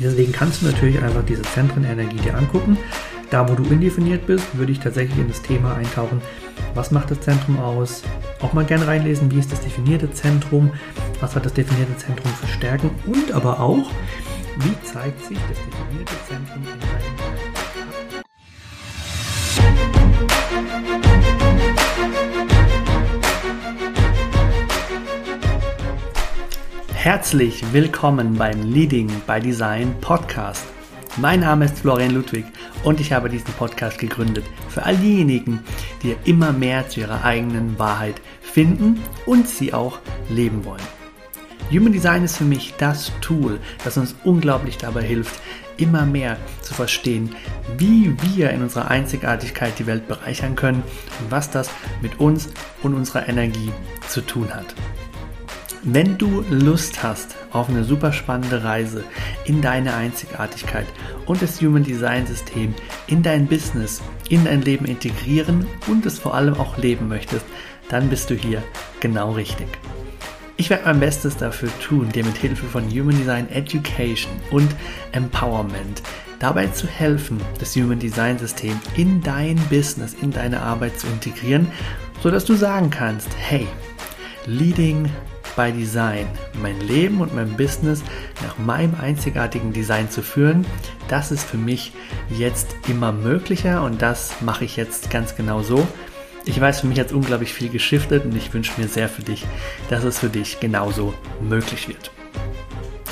Deswegen kannst du natürlich einfach diese Zentrenenergie dir angucken. Da, wo du indefiniert bist, würde ich tatsächlich in das Thema eintauchen. Was macht das Zentrum aus? Auch mal gerne reinlesen, wie ist das definierte Zentrum? Was hat das definierte Zentrum für Stärken? Und aber auch, wie zeigt sich das definierte Zentrum in deinem Alltag? Herzlich willkommen beim Leading by Design Podcast. Mein Name ist Florian Ludwig und ich habe diesen Podcast gegründet für all diejenigen, die immer mehr zu ihrer eigenen Wahrheit finden und sie auch leben wollen. Human Design ist für mich das Tool, das uns unglaublich dabei hilft, immer mehr zu verstehen, wie wir in unserer Einzigartigkeit die Welt bereichern können und was das mit uns und unserer Energie zu tun hat. Wenn du Lust hast auf eine super spannende Reise in deine Einzigartigkeit und das Human Design System in dein Business, in dein Leben integrieren und es vor allem auch leben möchtest, dann bist du hier genau richtig. Ich werde mein Bestes dafür tun, dir mit Hilfe von Human Design Education und Empowerment dabei zu helfen, das Human Design System in dein Business, in deine Arbeit zu integrieren, sodass du sagen kannst, hey, Leading by Design, mein Leben und mein Business nach meinem einzigartigen Design zu führen, das ist für mich jetzt immer möglicher und das mache ich jetzt ganz genau so. Ich weiß, für mich hat es unglaublich viel geschiftet und ich wünsche mir sehr für dich, dass es für dich genauso möglich wird.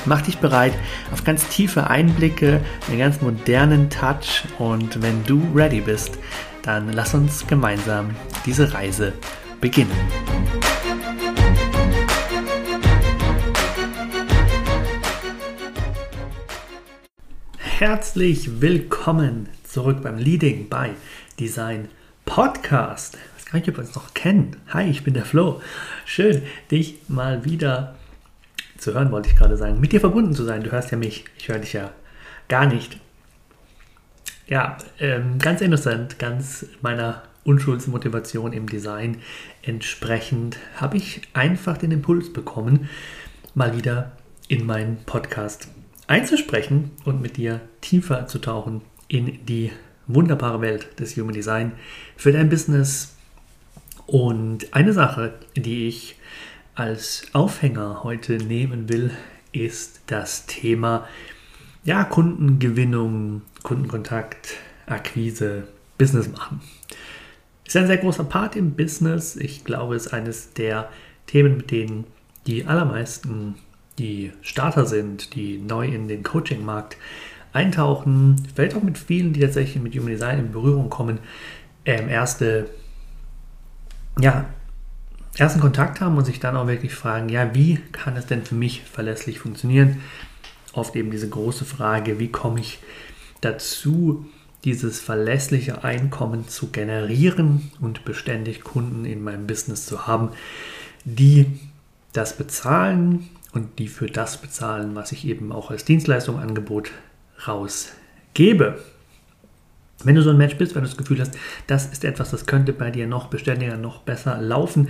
Mach dich bereit auf ganz tiefe Einblicke, einen ganz modernen Touch und wenn du ready bist, dann lass uns gemeinsam diese Reise beginnen. Herzlich willkommen zurück beim Leading by Design Podcast. Ich weiß gar nicht, ob ihr uns noch kennt. Hi, ich bin der Flo. Schön, dich mal wieder zu hören, wollte ich gerade sagen. Mit dir verbunden zu sein. Du hörst ja mich. Ich höre dich ja gar nicht. Ja, ganz innocent, ganz meiner Unschuldsmotivation im Design entsprechend habe ich einfach den Impuls bekommen, mal wieder in meinen Podcast einzusprechen und mit dir tiefer zu tauchen in die wunderbare Welt des Human Design für dein Business. Und eine Sache, die ich als Aufhänger heute nehmen will, ist das Thema Kundengewinnung, Kundenkontakt, Akquise, Business machen. Ist ein sehr großer Part im Business. Ich glaube, es ist eines der Themen, mit denen die allermeisten, die Starter sind, die neu in den Coaching-Markt eintauchen, vielleicht auch mit vielen, die tatsächlich mit Human Design in Berührung kommen, ersten Kontakt haben und sich dann auch wirklich fragen, wie kann es denn für mich verlässlich funktionieren? Oft eben diese große Frage, wie komme ich dazu, dieses verlässliche Einkommen zu generieren und beständig Kunden in meinem Business zu haben, die das bezahlen, und die für das bezahlen, was ich eben auch als Dienstleistung, Angebot rausgebe. Wenn du so ein Mensch bist, wenn du das Gefühl hast, das ist etwas, das könnte bei dir noch beständiger, noch besser laufen,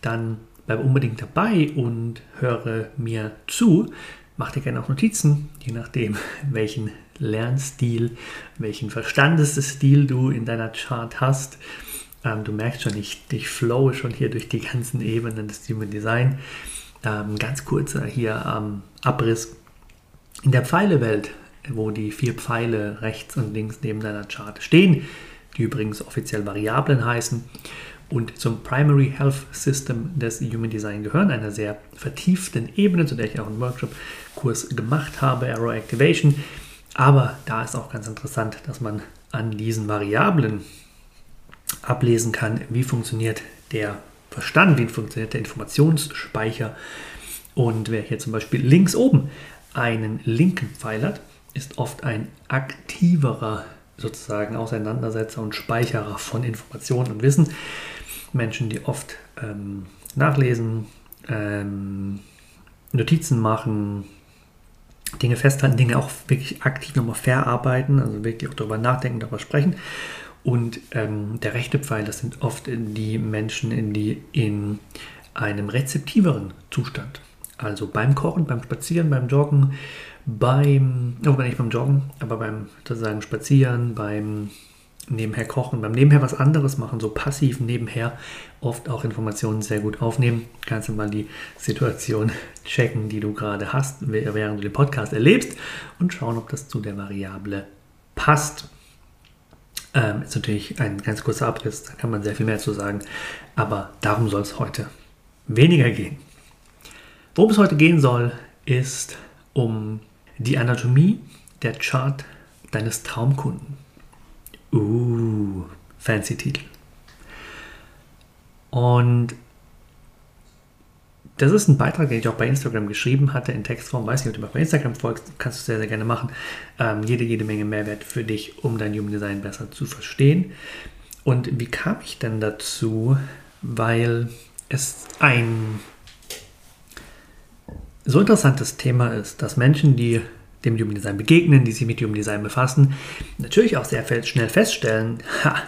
dann bleib unbedingt dabei und höre mir zu. Mach dir gerne auch Notizen, je nachdem, welchen Lernstil, welchen Verstandesstil du in deiner Chart hast. Du merkst schon, ich flowe schon hier durch die ganzen Ebenen des Human Design. Ganz kurzer hier Abriss. In der Pfeilewelt, wo die 4 Pfeile rechts und links neben deiner Chart stehen, die übrigens offiziell Variablen heißen und zum Primary Health System des Human Design gehören, einer sehr vertieften Ebene, zu der ich auch einen Workshop-Kurs gemacht habe, Arrow Activation. Aber da ist auch ganz interessant, dass man an diesen Variablen ablesen kann, wie funktioniert der Verstand, wie funktioniert der Informationsspeicher. Und wer hier zum Beispiel links oben einen linken Pfeil hat, ist oft ein aktiverer sozusagen Auseinandersetzer und Speicherer von Informationen und Wissen. Menschen, die oft nachlesen, Notizen machen, Dinge festhalten, Dinge auch wirklich aktiv nochmal verarbeiten, also wirklich auch darüber nachdenken, darüber sprechen. Und der rechte Pfeil, das sind oft die Menschen, die in einem rezeptiveren Zustand, also beim Kochen, beim Spazieren, beim Joggen, nicht beim Joggen, aber beim sozusagen Spazieren, beim nebenher kochen, beim nebenher was anderes machen, so passiv nebenher, oft auch Informationen sehr gut aufnehmen. Kannst du mal die Situation checken, die du gerade hast, während du den Podcast erlebst und schauen, ob das zu der Variable passt. Ist natürlich ein ganz kurzer Abriss, da kann man sehr viel mehr zu sagen, aber darum soll es heute weniger gehen. Worum es heute gehen soll, ist um die Anatomie der Chart deines Traumkunden. Fancy Titel. Und das ist ein Beitrag, den ich auch bei Instagram geschrieben hatte, in Textform. Weiß nicht, ob du mir bei Instagram folgst, kannst du sehr, sehr gerne machen. Jede Menge Mehrwert für dich, um dein Human Design besser zu verstehen. Und wie kam ich denn dazu? Weil es ein so interessantes Thema ist, dass Menschen, die dem Human Design begegnen, die sich mit Human Design befassen, natürlich auch sehr schnell feststellen,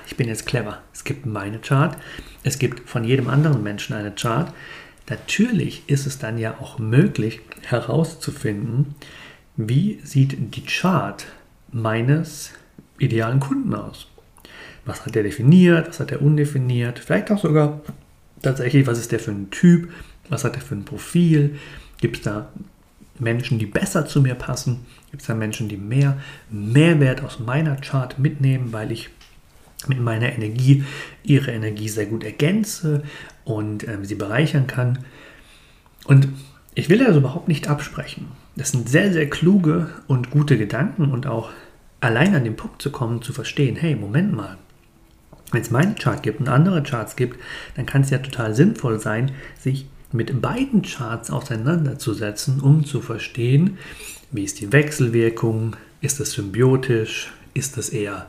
ich bin jetzt clever. Es gibt meine Chart, es gibt von jedem anderen Menschen eine Chart. Natürlich ist es dann ja auch möglich, herauszufinden, wie sieht die Chart meines idealen Kunden aus? Was hat der definiert? Was hat der undefiniert? Vielleicht auch sogar tatsächlich, was ist der für ein Typ? Was hat der für ein Profil? Gibt es da Menschen, die besser zu mir passen? Gibt es da Menschen, die mehr Mehrwert aus meiner Chart mitnehmen, weil ich mit meiner Energie ihre Energie sehr gut ergänze und sie bereichern kann? Und ich will das überhaupt nicht absprechen. Das sind sehr, sehr kluge und gute Gedanken und auch allein an den Punkt zu kommen, zu verstehen, hey, Moment mal, wenn es meine Chart gibt und andere Charts gibt, dann kann es ja total sinnvoll sein, sich mit beiden Charts auseinanderzusetzen, um zu verstehen, wie ist die Wechselwirkung, ist das symbiotisch, ist das eher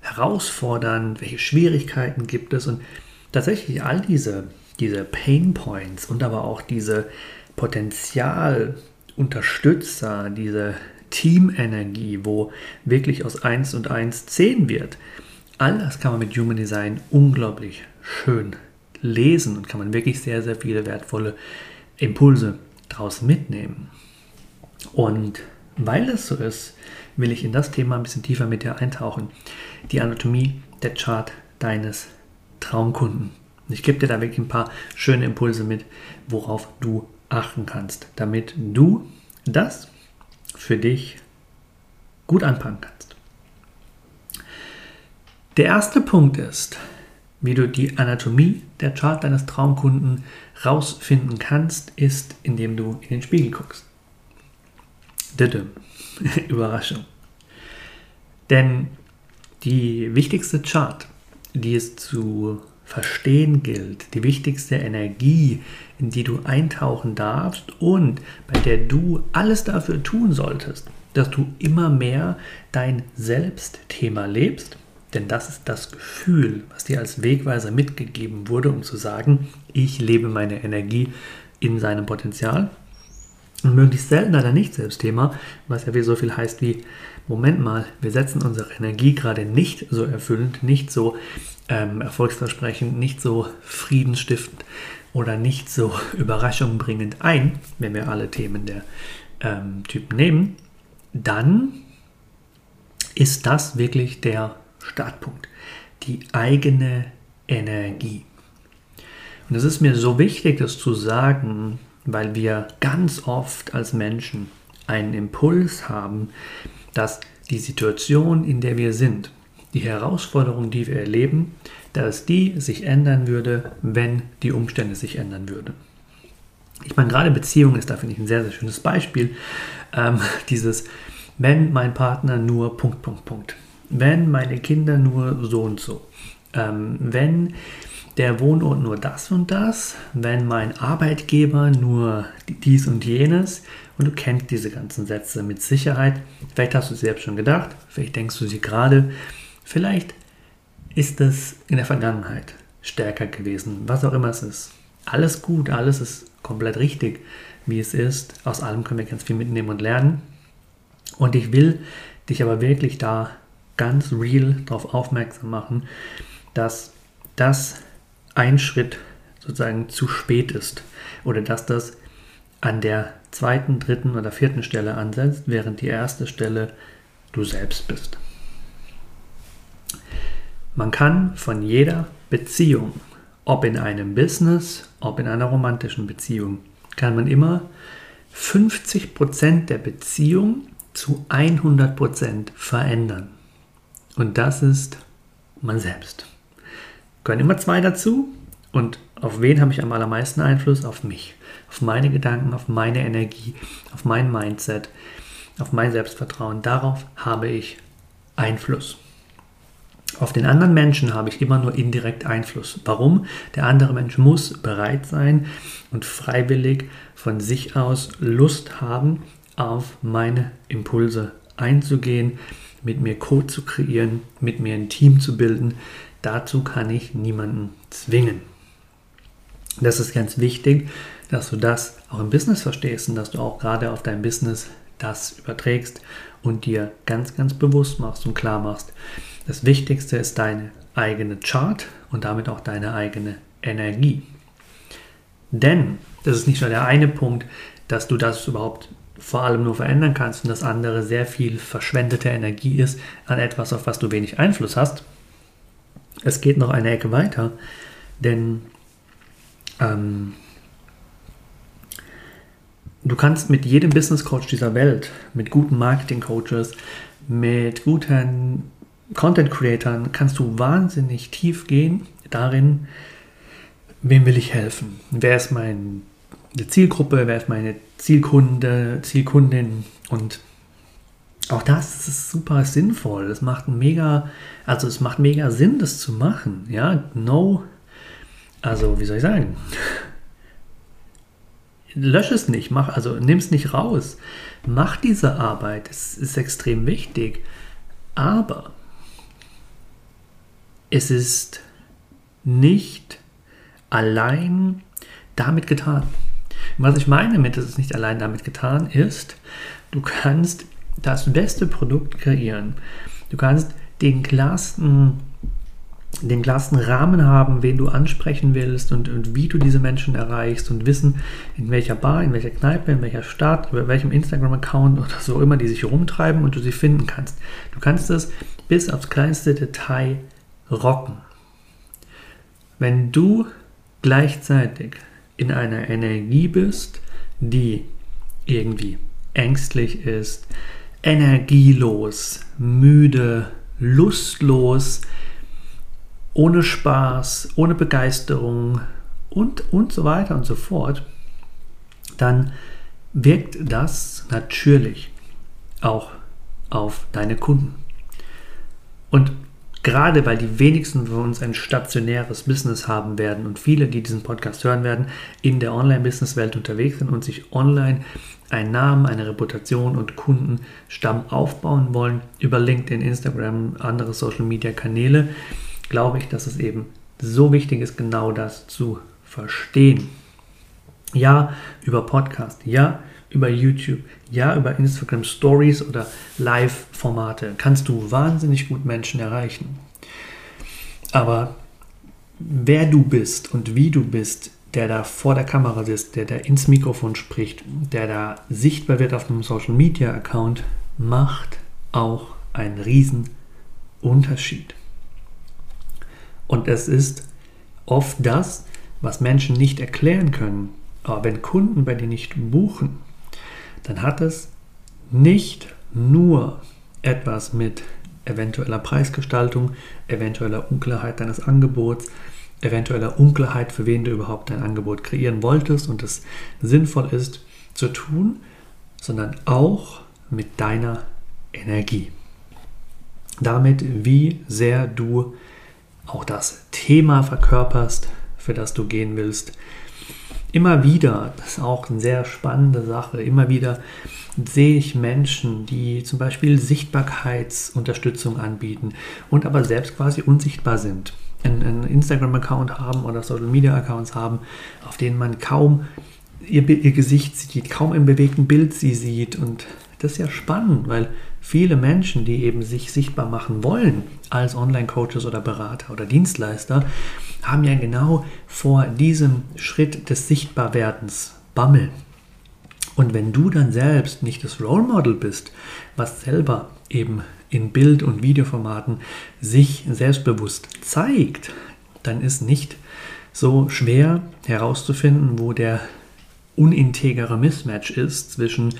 herausfordernd, welche Schwierigkeiten gibt es, und tatsächlich all diese Pain Points und aber auch diese Potenzialunterstützer, diese Teamenergie, wo wirklich aus 1 und 1 10 wird, all das kann man mit Human Design unglaublich schön lesen und kann man wirklich sehr, sehr viele wertvolle Impulse daraus mitnehmen. Und weil das so ist, will ich in das Thema ein bisschen tiefer mit dir eintauchen. Die Anatomie der Chart deines Traumkunden. Ich gebe dir da wirklich ein paar schöne Impulse mit, worauf du achten kannst, damit du das für dich gut anpacken kannst. Der erste Punkt ist, wie du die Anatomie der Chart deines Traumkunden rausfinden kannst, ist, indem du in den Spiegel guckst. Überraschung. Denn die wichtigste Chart, die es zu verstehen gilt, die wichtigste Energie, in die du eintauchen darfst und bei der du alles dafür tun solltest, dass du immer mehr dein Selbstthema lebst, denn das ist das Gefühl, was dir als Wegweiser mitgegeben wurde, um zu sagen, ich lebe meine Energie in seinem Potenzial. Und möglichst selten dein Nicht-Selbstthema, was ja wie so viel heißt wie, Moment mal, wir setzen unsere Energie gerade nicht so erfüllend, nicht so erfolgsversprechend, nicht so friedensstiftend oder nicht so überraschungsbringend ein, wenn wir alle Themen der Typen nehmen, dann ist das wirklich der Startpunkt, die eigene Energie. Und es ist mir so wichtig, das zu sagen, weil wir ganz oft als Menschen einen Impuls haben, dass die Situation, in der wir sind, die Herausforderung, die wir erleben, dass die sich ändern würde, wenn die Umstände sich ändern würden. Ich meine, gerade Beziehung ist da, finde ich, ein sehr, sehr schönes Beispiel. Dieses, wenn mein Partner nur ... wenn meine Kinder nur so und so, wenn der Wohnort nur das und das, wenn mein Arbeitgeber nur dies und jenes, und du kennst diese ganzen Sätze mit Sicherheit, vielleicht hast du es selbst schon gedacht, vielleicht denkst du sie gerade, vielleicht ist es in der Vergangenheit stärker gewesen, was auch immer es ist. Alles gut, alles ist komplett richtig, wie es ist, aus allem können wir ganz viel mitnehmen und lernen, und ich will dich aber wirklich da ganz real darauf aufmerksam machen, dass das ein Schritt sozusagen zu spät ist oder dass das an der zweiten, dritten oder vierten Stelle ansetzt, während die erste Stelle du selbst bist. Man kann von jeder Beziehung, ob in einem Business, ob in einer romantischen Beziehung, kann man immer 50% der Beziehung zu 100% verändern. Und das ist man selbst. Können immer zwei dazu. Und auf wen habe ich am allermeisten Einfluss? Auf mich, auf meine Gedanken, auf meine Energie, auf mein Mindset, auf mein Selbstvertrauen. Darauf habe ich Einfluss. Auf den anderen Menschen habe ich immer nur indirekt Einfluss. Warum? Der andere Mensch muss bereit sein und freiwillig von sich aus Lust haben, auf meine Impulse einzugehen, mit mir Code zu kreieren, mit mir ein Team zu bilden. Dazu kann ich niemanden zwingen. Das ist ganz wichtig, dass du das auch im Business verstehst und dass du auch gerade auf dein Business das überträgst und dir ganz, ganz bewusst machst und klar machst. Das Wichtigste ist deine eigene Chart und damit auch deine eigene Energie. Denn das ist nicht nur der eine Punkt, dass du das überhaupt vor allem nur verändern kannst und das andere sehr viel verschwendete Energie ist an etwas, auf was du wenig Einfluss hast. Es geht noch eine Ecke weiter, denn du kannst mit jedem Business Coach dieser Welt, mit guten Marketing Coaches, mit guten Content-Creatern kannst du wahnsinnig tief gehen darin, wem will ich helfen? Wer ist meine Zielgruppe? Wer ist meine Zielkunde, Zielkundin? Und auch das ist super sinnvoll. Es macht mega Sinn, das zu machen. Ja, lösch es nicht, nimm es nicht raus. Mach diese Arbeit, es ist extrem wichtig. Aber es ist nicht allein damit getan. Was ich meine mit, es ist nicht allein damit getan, ist, du kannst das beste Produkt kreieren. Du kannst den klarsten Rahmen haben, wen du ansprechen willst und wie du diese Menschen erreichst und wissen, in welcher Bar, in welcher Kneipe, in welcher Stadt, bei welchem Instagram-Account oder so immer die sich rumtreiben und du sie finden kannst. Du kannst es bis aufs kleinste Detail rocken. Wenn du gleichzeitig in einer Energie bist, die irgendwie ängstlich ist, energielos, müde, lustlos, ohne Spaß, ohne Begeisterung und so weiter und so fort, dann wirkt das natürlich auch auf deine Kunden. Und gerade weil die wenigsten von uns ein stationäres Business haben werden und viele, die diesen Podcast hören werden, in der Online-Business-Welt unterwegs sind und sich online einen Namen, eine Reputation und Kundenstamm aufbauen wollen, über LinkedIn, Instagram, andere Social-Media-Kanäle, glaube ich, dass es eben so wichtig ist, genau das zu verstehen. Ja, über Podcast, ja, über YouTube, ja, über Instagram Stories oder Live-Formate kannst du wahnsinnig gut Menschen erreichen. Aber wer du bist und wie du bist, der da vor der Kamera sitzt, der da ins Mikrofon spricht, der da sichtbar wird auf einem Social-Media-Account, macht auch einen riesen Unterschied. Und es ist oft das, was Menschen nicht erklären können. Aber wenn Kunden bei dir nicht buchen, dann hat es nicht nur etwas mit eventueller Preisgestaltung, eventueller Unklarheit deines Angebots, eventueller Unklarheit, für wen du überhaupt dein Angebot kreieren wolltest und es sinnvoll ist zu tun, sondern auch mit deiner Energie. Damit, wie sehr du auch das Thema verkörperst, für das du gehen willst. Immer wieder, das ist auch eine sehr spannende Sache, immer wieder sehe ich Menschen, die zum Beispiel Sichtbarkeitsunterstützung anbieten und aber selbst quasi unsichtbar sind, einen Instagram-Account haben oder Social-Media-Accounts haben, auf denen man kaum ihr Gesicht sieht, kaum im bewegten Bild sie sieht. Und das ist ja spannend, weil viele Menschen, die eben sich sichtbar machen wollen als Online-Coaches oder Berater oder Dienstleister, haben ja genau vor diesem Schritt des Sichtbarwerdens Bammel. Und wenn du dann selbst nicht das Role Model bist, was selber eben in Bild- und Videoformaten sich selbstbewusst zeigt, dann ist nicht so schwer herauszufinden, wo der unintegere Mismatch ist zwischen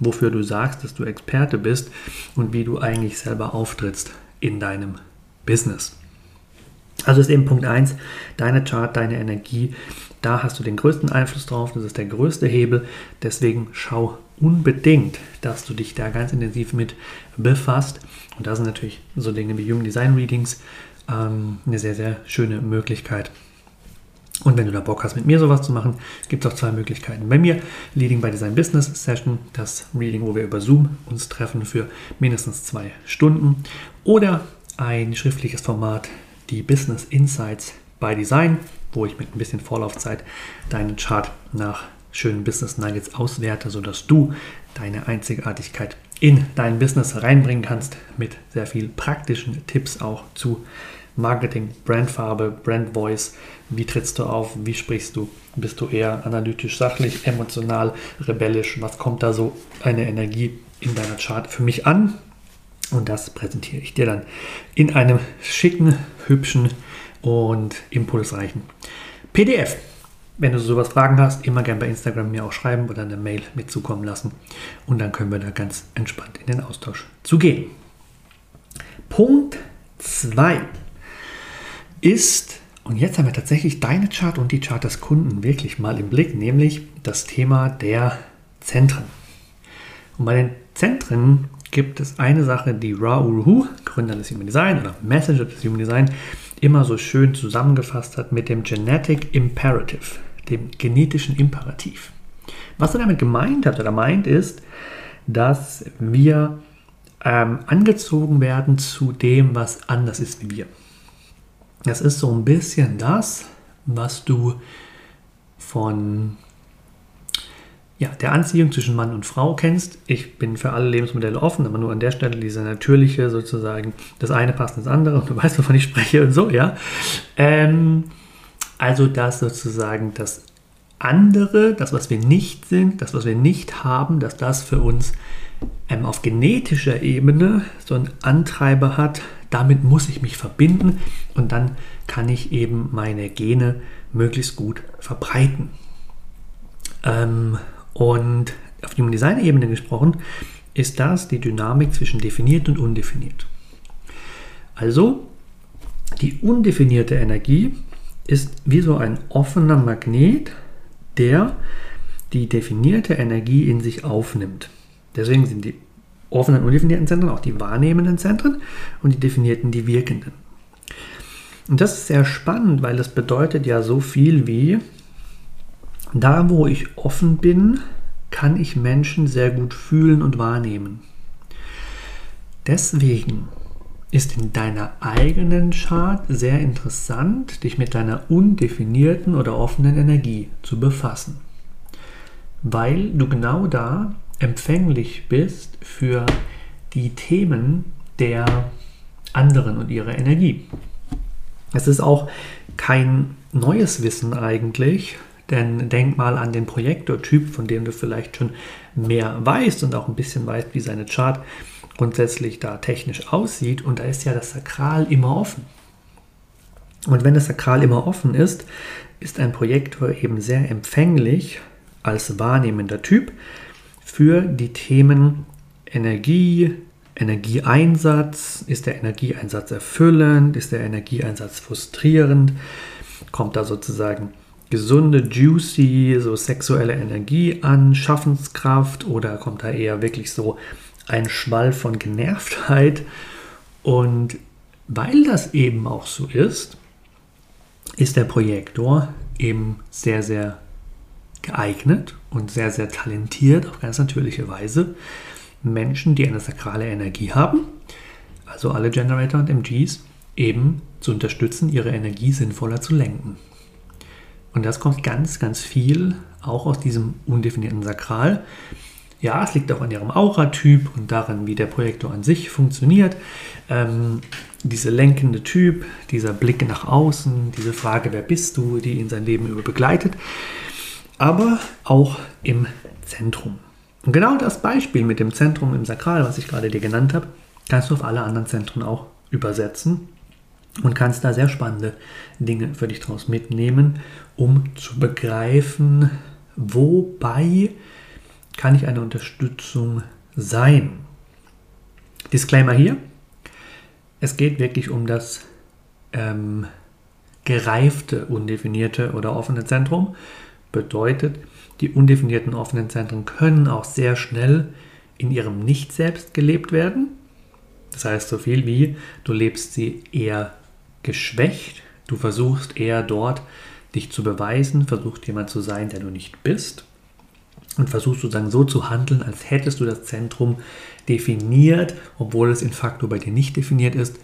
wofür du sagst, dass du Experte bist und wie du eigentlich selber auftrittst in deinem Business. Also ist eben Punkt 1, deine Chart, deine Energie, da hast du den größten Einfluss drauf, das ist der größte Hebel, deswegen schau unbedingt, dass du dich da ganz intensiv mit befasst und da sind natürlich so Dinge wie Human Design Readings eine sehr, sehr schöne Möglichkeit. Und wenn du da Bock hast, mit mir sowas zu machen, gibt es auch 2 Möglichkeiten. Bei mir, Leading by Design Business Session, das Reading, wo wir über Zoom uns treffen für mindestens 2 Stunden. Oder ein schriftliches Format, die Business Insights by Design, wo ich mit ein bisschen Vorlaufzeit deinen Chart nach schönen Business Nuggets auswerte, sodass du deine Einzigartigkeit in dein Business reinbringen kannst, mit sehr viel praktischen Tipps auch zu Marketing, Brandfarbe, Brand Voice, wie trittst du auf, wie sprichst du, bist du eher analytisch, sachlich, emotional, rebellisch, was kommt da so eine Energie in deiner Chart für mich an? Und das präsentiere ich dir dann in einem schicken, hübschen und impulsreichen PDF. Wenn du sowas Fragen hast, immer gerne bei Instagram mir auch schreiben oder eine Mail mit zukommen lassen und dann können wir da ganz entspannt in den Austausch zu gehen. Punkt 2 ist, und jetzt haben wir tatsächlich deine Chart und die Chart des Kunden wirklich mal im Blick, nämlich das Thema der Zentren. Und bei den Zentren gibt es eine Sache, die Ra Uru Hu, Gründer des Human Design oder Messenger des Human Design, immer so schön zusammengefasst hat mit dem Genetic Imperative, dem genetischen Imperativ. Was er damit gemeint hat oder meint ist, dass wir angezogen werden zu dem, was anders ist wie wir. Das ist so ein bisschen das, was du von der Anziehung zwischen Mann und Frau kennst. Ich bin für alle Lebensmodelle offen, aber nur an der Stelle diese natürliche sozusagen, das eine passt ins andere und du weißt, wovon ich spreche und so, ja. Also das sozusagen das andere, das, was wir nicht sind, das, was wir nicht haben, dass das für uns auf genetischer Ebene so einen Antreiber hat, damit muss ich mich verbinden und dann kann ich eben meine Gene möglichst gut verbreiten. Und auf der Human-Design-Ebene gesprochen, ist das die Dynamik zwischen definiert und undefiniert. Also, die undefinierte Energie ist wie so ein offener Magnet, der die definierte Energie in sich aufnimmt. Deswegen sind die offenen und undefinierten Zentren auch die wahrnehmenden Zentren und die definierten die wirkenden. Und das ist sehr spannend, weil das bedeutet ja so viel wie, da wo ich offen bin, kann ich Menschen sehr gut fühlen und wahrnehmen. Deswegen ist in deiner eigenen Chart sehr interessant, dich mit deiner undefinierten oder offenen Energie zu befassen. Weil du genau da empfänglich bist für die Themen der anderen und ihre Energie. Es ist auch kein neues Wissen eigentlich, denn denk mal an den Projektortyp, von dem du vielleicht schon mehr weißt und auch ein bisschen weißt, wie seine Chart grundsätzlich da technisch aussieht. Und da ist ja das Sakral immer offen. Und wenn das Sakral immer offen ist, ist ein Projektor eben sehr empfänglich als wahrnehmender Typ für die Themen Energie, Energieeinsatz, ist der Energieeinsatz erfüllend, ist der Energieeinsatz frustrierend, kommt da sozusagen gesunde, juicy, so sexuelle Energie an, Schaffenskraft oder kommt da eher wirklich so ein Schwall von Genervtheit. Und weil das eben auch so ist, ist der Projektor eben sehr, sehr geeignet und sehr, sehr talentiert, auf ganz natürliche Weise, Menschen, die eine sakrale Energie haben, also alle Generator und MGs, eben zu unterstützen, ihre Energie sinnvoller zu lenken. Und das kommt ganz, ganz viel auch aus diesem undefinierten Sakral. Ja, es liegt auch an ihrem Aura-Typ und daran, wie der Projektor an sich funktioniert. Dieser lenkende Typ, dieser Blick nach außen, diese Frage, wer bist du, die ihn sein Leben über begleitet. aber auch im Zentrum. Und genau das Beispiel mit dem Zentrum im Sakral, was ich gerade dir genannt habe, kannst du auf alle anderen Zentren auch übersetzen und kannst da sehr spannende Dinge für dich draus mitnehmen, um zu begreifen, wobei kann ich eine Unterstützung sein. Disclaimer hier, es geht wirklich um das gereifte, undefinierte oder offene Zentrum. Bedeutet, die undefinierten offenen Zentren können auch sehr schnell in ihrem Nicht-Selbst gelebt werden. Das heißt so viel wie, du lebst sie eher geschwächt, du versuchst eher dort dich zu beweisen, versuchst jemand zu sein, der du nicht bist und versuchst sozusagen so zu handeln, als hättest du das Zentrum definiert, obwohl es in facto bei dir nicht definiert ist.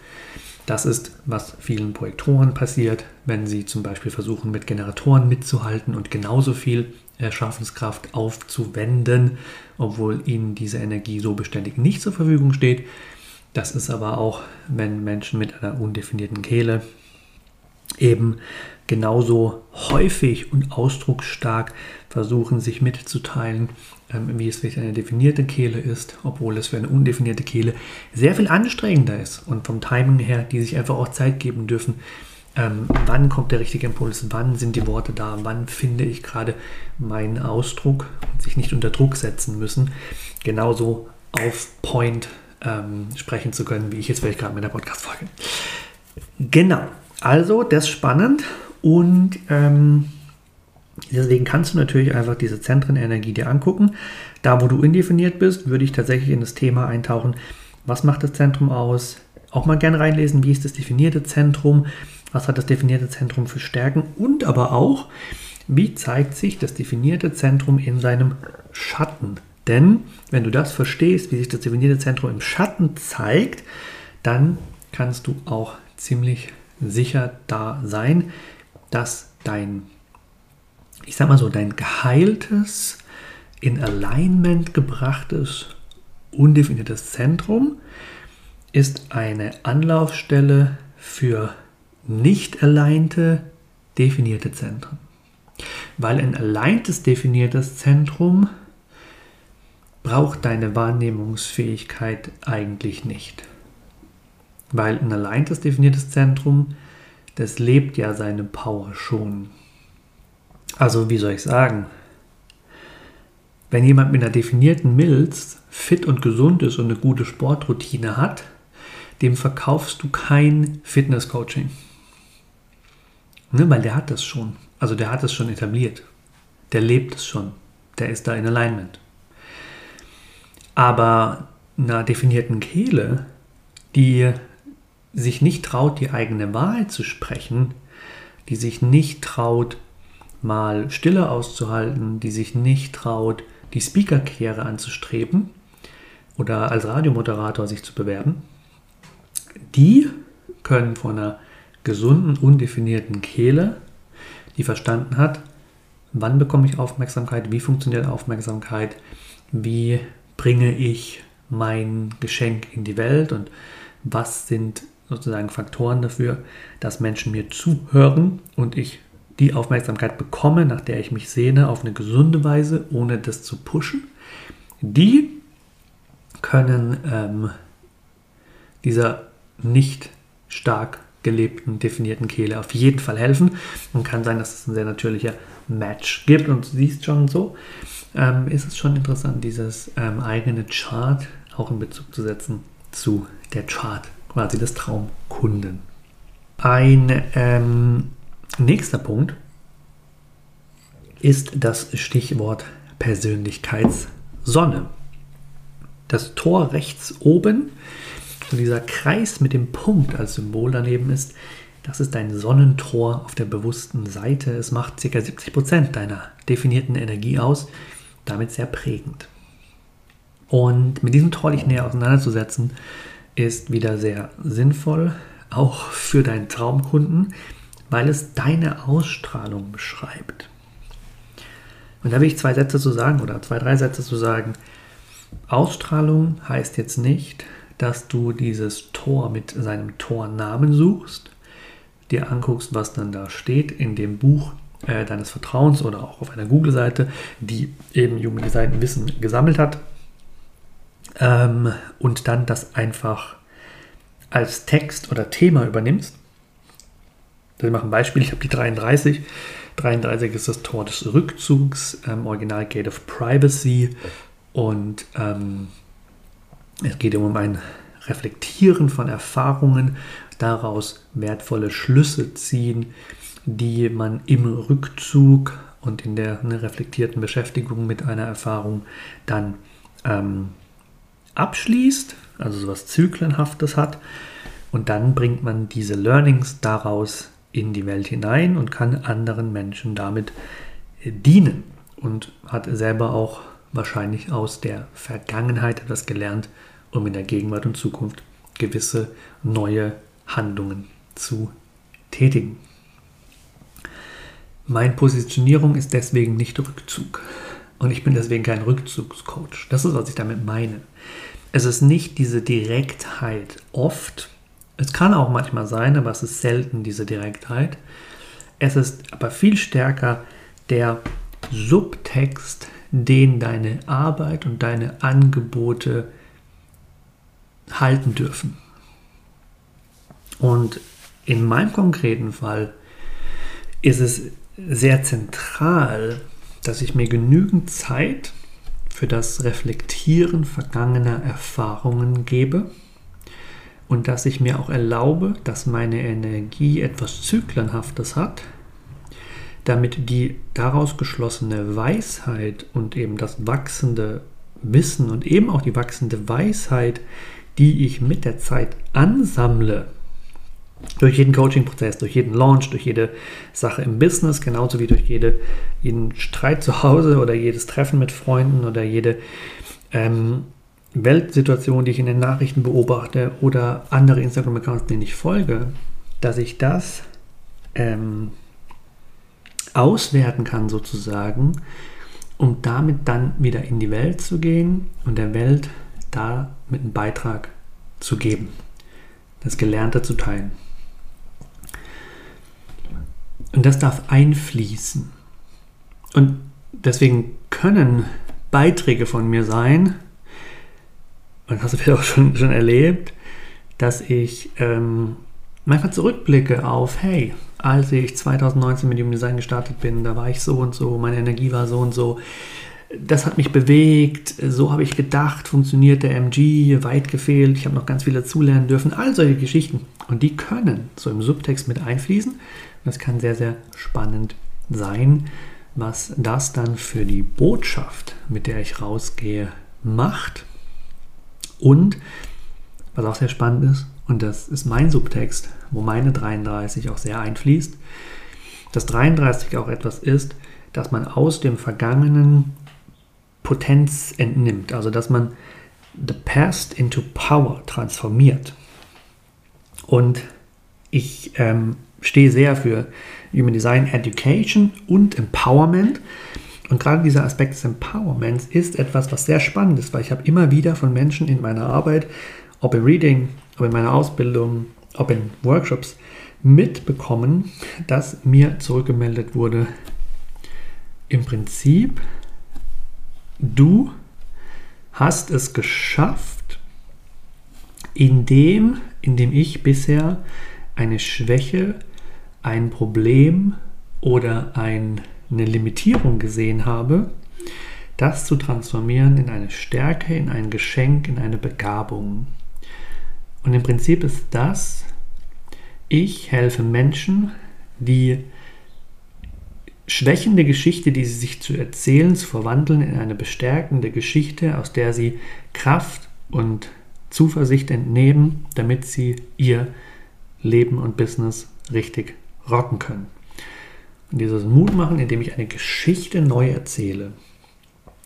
Das ist, was vielen Projektoren passiert, wenn sie zum Beispiel versuchen, mit Generatoren mitzuhalten und genauso viel Schaffenskraft aufzuwenden, obwohl ihnen diese Energie so beständig nicht zur Verfügung steht. Das ist aber auch, wenn Menschen mit einer undefinierten Kehle eben genauso häufig und ausdrucksstark versuchen, sich mitzuteilen, wie es für eine definierte Kehle ist, obwohl es für eine undefinierte Kehle sehr viel anstrengender ist und vom Timing her, die sich einfach auch Zeit geben dürfen, wann kommt der richtige Impuls, wann sind die Worte da, wann finde ich gerade meinen Ausdruck und sich nicht unter Druck setzen müssen, genauso auf Point sprechen zu können, wie ich jetzt vielleicht gerade mit der Podcast-Folge. Genau, also das ist spannend und deswegen kannst du natürlich einfach diese Zentrenenergie dir angucken. Da, wo du indefiniert bist, würde ich tatsächlich in das Thema eintauchen. Was macht das Zentrum aus? Auch mal gerne reinlesen, wie ist das definierte Zentrum? Was hat das definierte Zentrum für Stärken? Und aber auch, wie zeigt sich das definierte Zentrum in seinem Schatten? Denn wenn du das verstehst, wie sich das definierte Zentrum im Schatten zeigt, dann kannst du auch ziemlich sicher da sein, dass dein dein geheiltes, in Alignment gebrachtes, undefiniertes Zentrum ist eine Anlaufstelle für nicht alignte, definierte Zentren. Weil ein aligntes, definiertes Zentrum braucht deine Wahrnehmungsfähigkeit eigentlich nicht. Weil ein aligntes, definiertes Zentrum, das lebt ja seine Power schon. Also wie soll ich sagen, wenn jemand mit einer definierten Milz fit und gesund ist und eine gute Sportroutine hat, dem verkaufst du kein Fitnesscoaching, ne, weil der hat das schon, also der hat es schon etabliert, der lebt es schon, der ist da in Alignment. Aber einer definierten Kehle, die sich nicht traut, die eigene Wahrheit zu sprechen, die sich nicht traut, mal Stille auszuhalten, die sich nicht traut, die Speaker-Karriere anzustreben oder als Radiomoderator sich zu bewerben, die können von einer gesunden, undefinierten Kehle, die verstanden hat, wann bekomme ich Aufmerksamkeit, wie funktioniert Aufmerksamkeit, wie bringe ich mein Geschenk in die Welt und was sind sozusagen Faktoren dafür, dass Menschen mir zuhören und ich die Aufmerksamkeit bekomme, nach der ich mich sehne, auf eine gesunde Weise, ohne das zu pushen, die können dieser nicht stark gelebten, definierten Kehle auf jeden Fall helfen und kann sein, dass es ein sehr natürlicher Match gibt und du siehst schon so, ist es schon interessant, dieses eigene Chart auch in Bezug zu setzen zu der Chart, quasi des Traumkunden. Ein nächster Punkt ist das Stichwort Persönlichkeitssonne. Das Tor rechts oben und dieser Kreis mit dem Punkt als Symbol daneben ist, das ist dein Sonnentor auf der bewussten Seite. Es macht ca. 70% deiner definierten Energie aus, damit sehr prägend. Und mit diesem Tor dich näher auseinanderzusetzen, ist wieder sehr sinnvoll, auch für deinen Traumkunden, weil es deine Ausstrahlung beschreibt. Und da will ich drei Sätze zu sagen. Ausstrahlung heißt jetzt nicht, dass du dieses Tor mit seinem Tornamen suchst, dir anguckst, was dann da steht in dem Buch deines Vertrauens oder auch auf einer Google-Seite, die eben Human Design Wissen gesammelt hat, und dann das einfach als Text oder Thema übernimmst. Ich mache ein Beispiel, ich habe die 33. 33 ist das Tor des Rückzugs, Original Gate of Privacy, und es geht um ein Reflektieren von Erfahrungen, daraus wertvolle Schlüsse ziehen, die man im Rückzug und in der reflektierten Beschäftigung mit einer Erfahrung dann abschließt, also sowas Zyklenhaftes hat, und dann bringt man diese Learnings daraus in die Welt hinein und kann anderen Menschen damit dienen und hat selber auch wahrscheinlich aus der Vergangenheit etwas gelernt, um in der Gegenwart und Zukunft gewisse neue Handlungen zu tätigen. Meine Positionierung ist deswegen nicht Rückzug und ich bin deswegen kein Rückzugscoach. Das ist, was ich damit meine. Es ist nicht diese Direktheit oft. Es kann auch manchmal sein, aber es ist selten diese Direktheit. Es ist aber viel stärker der Subtext, den deine Arbeit und deine Angebote halten dürfen. Und in meinem konkreten Fall ist es sehr zentral, dass ich mir genügend Zeit für das Reflektieren vergangener Erfahrungen gebe und dass ich mir auch erlaube, dass meine Energie etwas Zyklenhaftes hat, damit die daraus geschlossene Weisheit und eben das wachsende Wissen und eben auch die wachsende Weisheit, die ich mit der Zeit ansammle, durch jeden Coaching-Prozess, durch jeden Launch, durch jede Sache im Business, genauso wie durch jeden Streit zu Hause oder jedes Treffen mit Freunden oder jede Weltsituation, die ich in den Nachrichten beobachte oder andere Instagram-Accounts, denen ich folge, dass ich das auswerten kann sozusagen, um damit dann wieder in die Welt zu gehen und der Welt da mit einem Beitrag zu geben, das Gelernte zu teilen. Und das darf einfließen. Und deswegen können Beiträge von mir sein, und hast du vielleicht auch schon erlebt, dass ich manchmal zurückblicke auf, hey, als ich 2019 mit Human Design gestartet bin, da war ich so und so, meine Energie war so und so, das hat mich bewegt, so habe ich gedacht, funktioniert der MG, weit gefehlt, ich habe noch ganz viele dazulernen dürfen, all solche Geschichten. Und die können so im Subtext mit einfließen. Und das kann sehr, sehr spannend sein, was das dann für die Botschaft, mit der ich rausgehe, macht. Und was auch sehr spannend ist, und das ist mein Subtext, wo meine 33 auch sehr einfließt, dass 33 auch etwas ist, dass man aus dem Vergangenen Potenz entnimmt, also dass man the past into power transformiert. Und ich stehe sehr für Human Design Education und Empowerment. Und gerade dieser Aspekt des Empowerments ist etwas, was sehr spannend ist, weil ich habe immer wieder von Menschen in meiner Arbeit, ob im Reading, ob in meiner Ausbildung, ob in Workshops, mitbekommen, dass mir zurückgemeldet wurde, im Prinzip, du hast es geschafft, indem ich bisher eine Schwäche, ein Problem oder eine Limitierung gesehen habe, das zu transformieren in eine Stärke, in ein Geschenk, in eine Begabung. Und im Prinzip ist das, ich helfe Menschen, die schwächende Geschichte, die sie sich zu erzählen, zu verwandeln in eine bestärkende Geschichte, aus der sie Kraft und Zuversicht entnehmen, damit sie ihr Leben und Business richtig rocken können. Und dieses Mut machen, indem ich eine Geschichte neu erzähle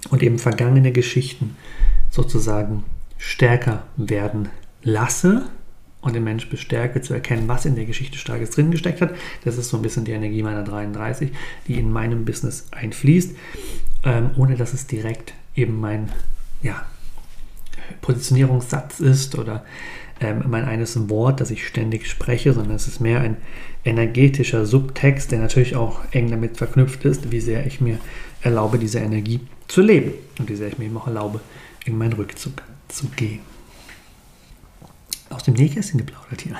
und eben vergangene Geschichten sozusagen stärker werden lasse und den Menschen bestärke zu erkennen, was in der Geschichte Starkes drin gesteckt hat. Das ist so ein bisschen die Energie meiner 33, die in meinem Business einfließt, ohne dass es direkt eben mein Positionierungssatz ist oder mein eines Wort, das ich ständig spreche, sondern es ist mehr ein energetischer Subtext, der natürlich auch eng damit verknüpft ist, wie sehr ich mir erlaube, diese Energie zu leben und wie sehr ich mir eben auch erlaube, in meinen Rückzug zu gehen. Aus dem Nähkästchen geplaudert hier.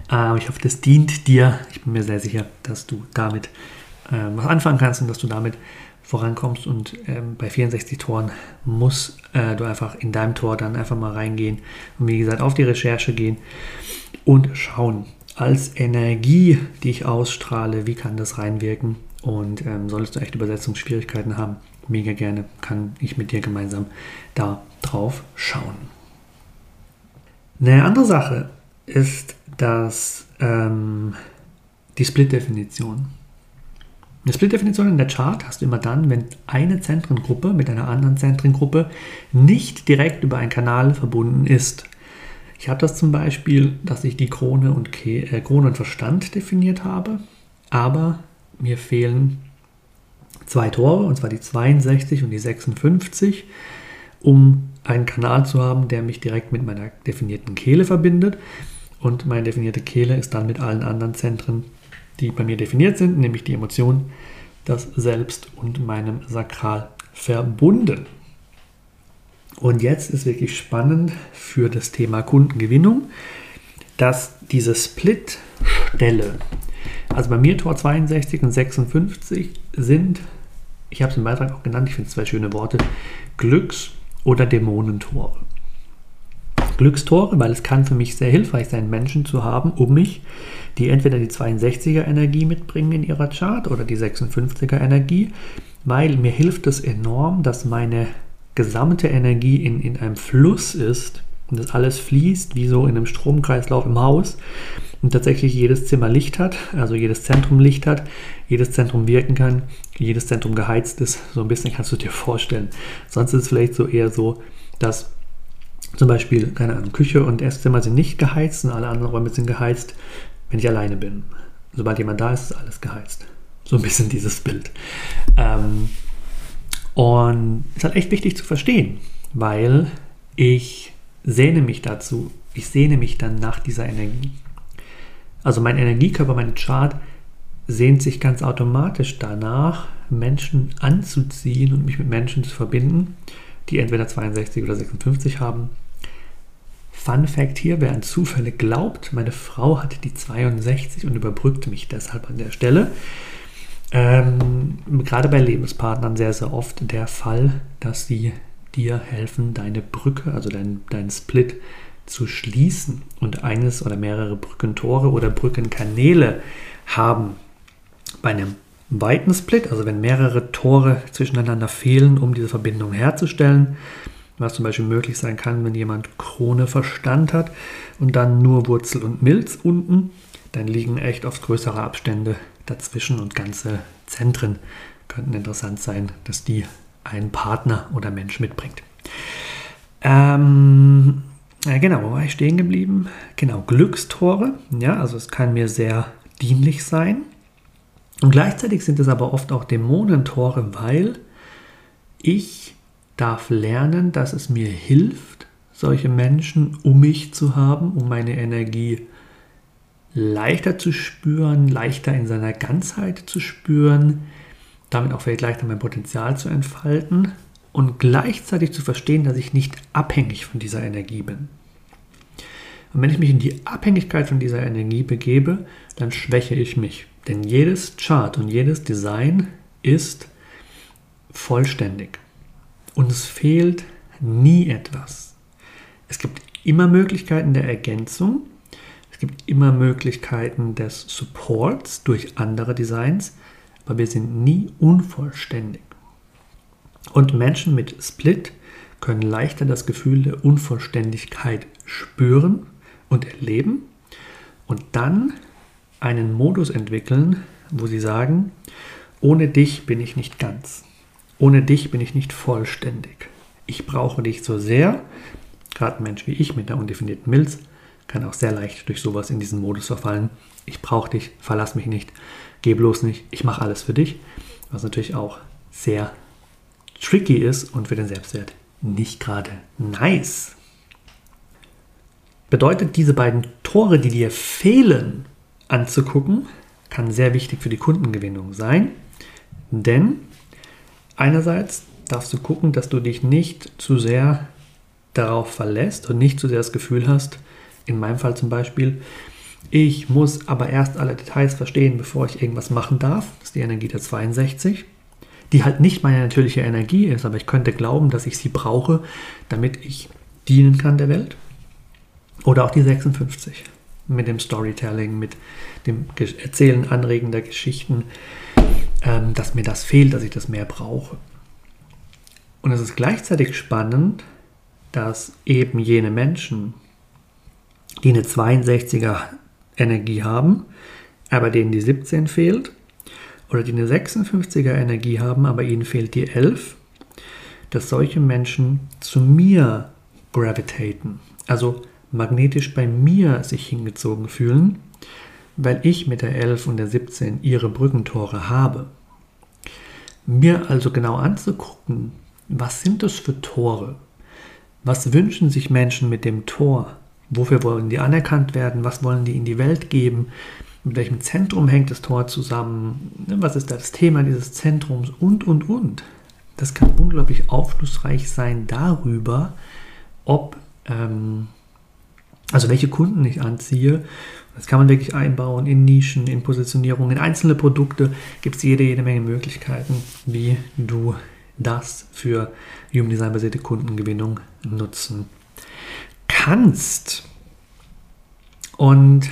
Ich hoffe, das dient dir. Ich bin mir sehr sicher, dass du damit was anfangen kannst und dass du damit vorankommst. Und bei 64 Toren musst du einfach in deinem Tor dann einfach mal reingehen und wie gesagt auf die Recherche gehen und schauen. Als Energie, die ich ausstrahle, wie kann das reinwirken? Und solltest du echt Übersetzungsschwierigkeiten haben, mega gerne kann ich mit dir gemeinsam da drauf schauen. Eine andere Sache ist, dass die Split-Definition. Eine Split-Definition in der Chart hast du immer dann, wenn eine Zentrengruppe mit einer anderen Zentrengruppe nicht direkt über einen Kanal verbunden ist. Ich habe das zum Beispiel, dass ich die Krone und Verstand definiert habe, aber mir fehlen zwei Tore, und zwar die 62 und die 56, um einen Kanal zu haben, der mich direkt mit meiner definierten Kehle verbindet. Und meine definierte Kehle ist dann mit allen anderen Zentren, die bei mir definiert sind, nämlich die Emotion, das Selbst und meinem Sakral verbunden. Und jetzt ist wirklich spannend für das Thema Kundengewinnung, dass diese Split-Stelle, also bei mir Tor 62 und 56 sind, ich habe es im Beitrag auch genannt, ich finde zwei schöne Worte, Glücks- oder Dämonentore. Glückstore, weil es kann für mich sehr hilfreich sein, Menschen zu haben, um mich, die entweder die 62er Energie mitbringen in ihrer Chart oder die 56er Energie, weil mir hilft es enorm, dass meine gesamte Energie in einem Fluss ist und das alles fließt, wie so in einem Stromkreislauf im Haus und tatsächlich jedes Zimmer Licht hat, also jedes Zentrum Licht hat, jedes Zentrum wirken kann, jedes Zentrum geheizt ist, so ein bisschen kannst du dir vorstellen. Sonst ist es vielleicht so eher so, dass zum Beispiel, keine Ahnung, Küche und Esszimmer sind nicht geheizt und alle anderen Räume sind geheizt, wenn ich alleine bin. Sobald jemand da ist, ist alles geheizt. So ein bisschen dieses Bild. Und es ist halt echt wichtig zu verstehen, weil ich sehne mich dazu, ich sehne mich dann nach dieser Energie. Also mein Energiekörper, mein Chart sehnt sich ganz automatisch danach, Menschen anzuziehen und mich mit Menschen zu verbinden, die entweder 62 oder 56 haben. Fun Fact hier, wer an Zufälle glaubt, meine Frau hat die 62 und überbrückt mich deshalb an der Stelle. Gerade bei Lebenspartnern sehr, sehr oft der Fall, dass sie dir helfen, deine Brücke, also dein Split zu schließen und eines oder mehrere Brückentore oder Brückenkanäle haben. Bei einem weiten Split, also wenn mehrere Tore zwischeneinander fehlen, um diese Verbindung herzustellen, was zum Beispiel möglich sein kann, wenn jemand Krone Verstand hat und dann nur Wurzel und Milz unten, dann liegen echt oft größere Abstände dazwischen und ganze Zentren könnten interessant sein, dass die einen Partner oder Mensch mitbringt. Genau, wo war ich stehen geblieben? Genau, Glückstore, ja, also es kann mir sehr dienlich sein. Und gleichzeitig sind es aber oft auch Dämonentore, weil ich darf lernen, dass es mir hilft, solche Menschen um mich zu haben, um meine Energie leichter zu spüren, leichter in seiner Ganzheit zu spüren, damit auch vielleicht leichter mein Potenzial zu entfalten und gleichzeitig zu verstehen, dass ich nicht abhängig von dieser Energie bin. Und wenn ich mich in die Abhängigkeit von dieser Energie begebe, dann schwäche ich mich. Denn jedes Chart und jedes Design ist vollständig. Und es fehlt nie etwas. Es gibt immer Möglichkeiten der Ergänzung. Es gibt immer Möglichkeiten des Supports durch andere Designs. Aber wir sind nie unvollständig. Und Menschen mit Split können leichter das Gefühl der Unvollständigkeit spüren und erleben. Und dann einen Modus entwickeln, wo sie sagen, ohne dich bin ich nicht ganz, ohne dich bin ich nicht vollständig, ich brauche dich so sehr. Gerade ein Mensch wie ich mit der undefinierten Milz kann auch sehr leicht durch sowas in diesen Modus verfallen, ich brauche dich, verlass mich nicht, geh bloß nicht, ich mache alles für dich, was natürlich auch sehr tricky ist und für den Selbstwert nicht gerade nice. Bedeutet, diese beiden Tore, die dir fehlen, anzugucken, kann sehr wichtig für die Kundengewinnung sein. Denn einerseits darfst du gucken, dass du dich nicht zu sehr darauf verlässt und nicht zu sehr das Gefühl hast, in meinem Fall zum Beispiel, ich muss aber erst alle Details verstehen, bevor ich irgendwas machen darf. Das ist die Energie der 62, die halt nicht meine natürliche Energie ist, aber ich könnte glauben, dass ich sie brauche, damit ich dienen kann der Welt. Oder auch die 56 mit dem Storytelling, mit dem Erzählen anregender Geschichten, dass mir das fehlt, dass ich das mehr brauche. Und es ist gleichzeitig spannend, dass eben jene Menschen, die eine 62er Energie haben, aber denen die 17 fehlt, oder die eine 56er Energie haben, aber ihnen fehlt die 11, dass solche Menschen zu mir gravitaten, also magnetisch bei mir sich hingezogen fühlen, weil ich mit der 11 und der 17 ihre Brückentore habe. Mir also genau anzugucken, was sind das für Tore? Was wünschen sich Menschen mit dem Tor? Wofür wollen die anerkannt werden? Was wollen die in die Welt geben? Mit welchem Zentrum hängt das Tor zusammen? Was ist das Thema dieses Zentrums? Und. Das kann unglaublich aufschlussreich sein darüber, ob welche Kunden ich anziehe. Das kann man wirklich einbauen in Nischen, in Positionierung, in einzelne Produkte. Gibt es jede Menge Möglichkeiten, wie du das für Human Design basierte Kundengewinnung nutzen kannst. Und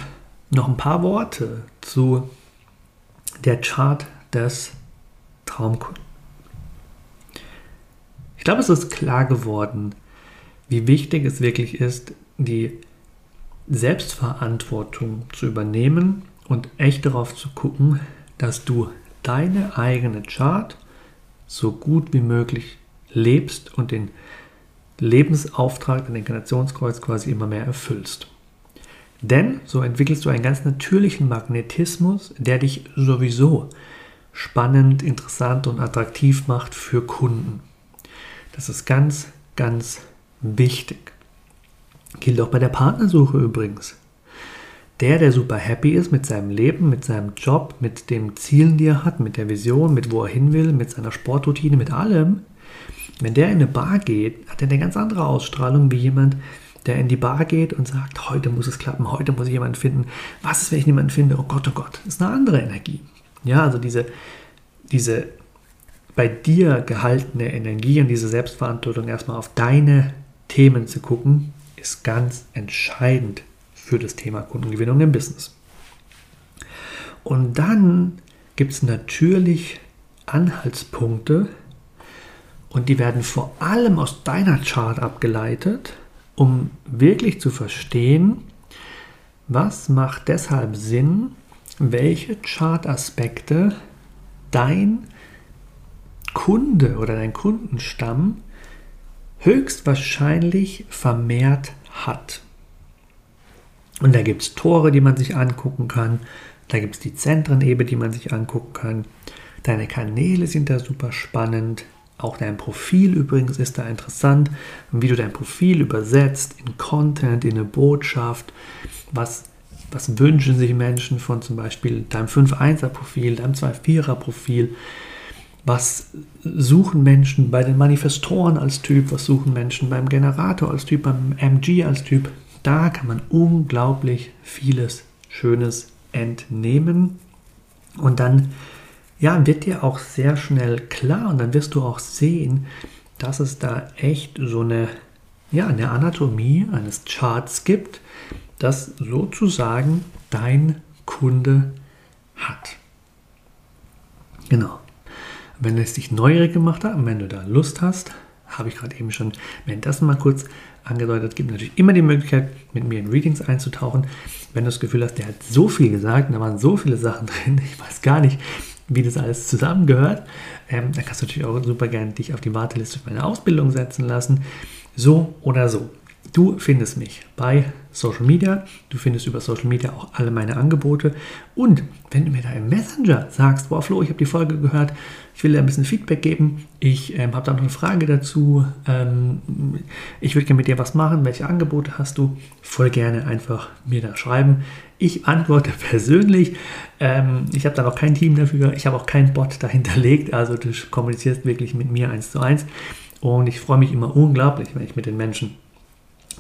noch ein paar Worte zu der Chart des Traumkunden. Ich glaube, es ist klar geworden, wie wichtig es wirklich ist, die Selbstverantwortung zu übernehmen und echt darauf zu gucken, dass du deine eigene Chart so gut wie möglich lebst und den Lebensauftrag, den Inkarnationskreuz quasi immer mehr erfüllst. Denn so entwickelst du einen ganz natürlichen Magnetismus, der dich sowieso spannend, interessant und attraktiv macht für Kunden. Das ist ganz, ganz wichtig. Gilt auch bei der Partnersuche übrigens. Der super happy ist mit seinem Leben, mit seinem Job, mit den Zielen, die er hat, mit der Vision, mit wo er hin will, mit seiner Sportroutine, mit allem, wenn der in eine Bar geht, hat er eine ganz andere Ausstrahlung wie jemand, der in die Bar geht und sagt, heute muss es klappen, heute muss ich jemanden finden. Was ist, wenn ich niemanden finde? Oh Gott, das ist eine andere Energie. Ja, also diese bei dir gehaltene Energie und diese Selbstverantwortung erstmal auf deine Themen zu gucken, ist ganz entscheidend für das Thema Kundengewinnung im Business. Und dann gibt es natürlich Anhaltspunkte, und die werden vor allem aus deiner Chart abgeleitet, um wirklich zu verstehen, was macht deshalb Sinn, welche Chartaspekte dein Kunde oder dein Kundenstamm höchstwahrscheinlich vermehrt hat. Und da gibt es Tore, die man sich angucken kann, da gibt es die Zentren eben, die man sich angucken kann. Deine Kanäle sind da super spannend. Auch dein Profil übrigens ist da interessant, und wie du dein Profil übersetzt in Content, in eine Botschaft, was wünschen sich Menschen von zum Beispiel deinem 5-1er-Profil, deinem 2-4er-Profil, was suchen Menschen bei den Manifestoren als Typ, was suchen Menschen beim Generator als Typ, beim MG als Typ. Da kann man unglaublich vieles Schönes entnehmen und dann wird dir auch sehr schnell klar und dann wirst du auch sehen, dass es da echt so eine Anatomie eines Charts gibt, das sozusagen dein Kunde hat. Genau. Wenn es dich neugierig gemacht hat und wenn du da Lust hast, habe ich gerade eben schon währenddessen mal kurz angedeutet, gibt natürlich immer die Möglichkeit, mit mir in Readings einzutauchen. Wenn du das Gefühl hast, der hat so viel gesagt, da waren so viele Sachen drin, ich weiß gar nicht, wie das alles zusammengehört, dann kannst du natürlich auch super gerne dich auf die Warteliste für meine Ausbildung setzen lassen. So oder so. Du findest mich bei Social Media, du findest über Social Media auch alle meine Angebote und wenn du mir da im Messenger sagst, boah Flo, ich habe die Folge gehört, ich will dir ein bisschen Feedback geben, ich habe da noch eine Frage dazu, ich würde gerne mit dir was machen, welche Angebote hast du, voll gerne einfach mir da schreiben. Ich antworte persönlich, ich habe da noch kein Team dafür, ich habe auch keinen Bot dahinterlegt, also du kommunizierst wirklich mit mir 1:1 und ich freue mich immer unglaublich, wenn ich mit den Menschen,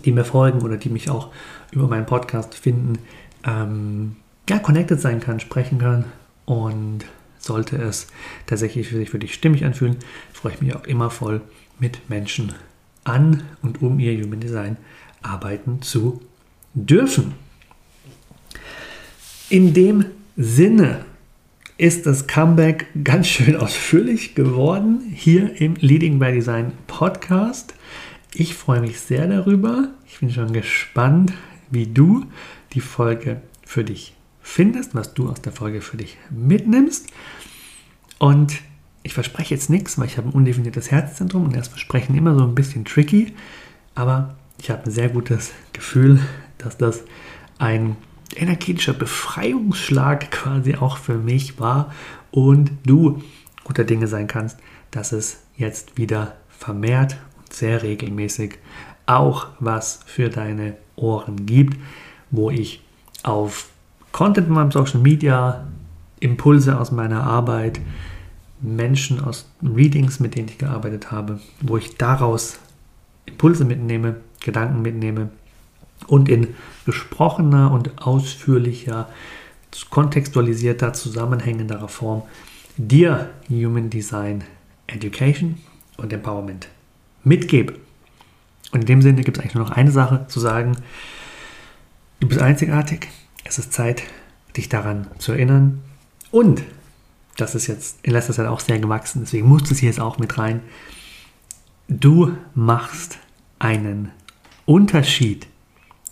die mir folgen oder die mich auch über meinen Podcast finden, connected sein kann, sprechen kann und sollte es tatsächlich für dich stimmig anfühlen, freue ich mich auch immer voll mit Menschen an und um ihr Human Design arbeiten zu dürfen. In dem Sinne ist das Comeback ganz schön ausführlich geworden hier im Leading by Design Podcast. Ich freue mich sehr darüber. Ich bin schon gespannt, wie du die Folge für dich findest, was du aus der Folge für dich mitnimmst. Und ich verspreche jetzt nichts, weil ich habe ein undefiniertes Herzzentrum und das Versprechen immer so ein bisschen tricky. Aber ich habe ein sehr gutes Gefühl, dass das ein energetischer Befreiungsschlag quasi auch für mich war und du guter Dinge sein kannst, dass es jetzt wieder vermehrt sehr regelmäßig auch was für deine Ohren gibt, wo ich auf Content in meinem Social Media, Impulse aus meiner Arbeit, Menschen aus Readings, mit denen ich gearbeitet habe, wo ich daraus Impulse mitnehme, Gedanken mitnehme und in gesprochener und ausführlicher, kontextualisierter, zusammenhängenderer Form dir Human Design Education und Empowerment mitgebe. Und in dem Sinne gibt es eigentlich nur noch eine Sache zu sagen. Du bist einzigartig. Es ist Zeit, dich daran zu erinnern. Und das ist jetzt in letzter Zeit auch sehr gewachsen, deswegen musst du es hier jetzt auch mit rein. Du machst einen Unterschied,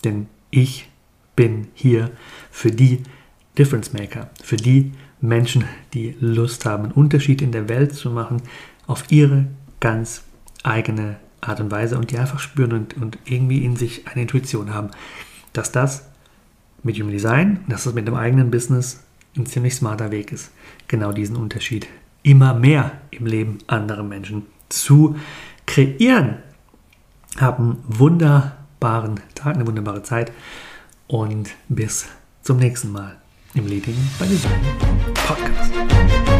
denn ich bin hier für die Difference Maker, für die Menschen, die Lust haben, einen Unterschied in der Welt zu machen, auf ihre ganz eigene Art und Weise und die einfach spüren und irgendwie in sich eine Intuition haben, dass das mit Human Design, dass das mit dem eigenen Business ein ziemlich smarter Weg ist, genau diesen Unterschied immer mehr im Leben anderer Menschen zu kreieren. Hab einen wunderbaren Tag, eine wunderbare Zeit und bis zum nächsten Mal im Leading by Design Podcast.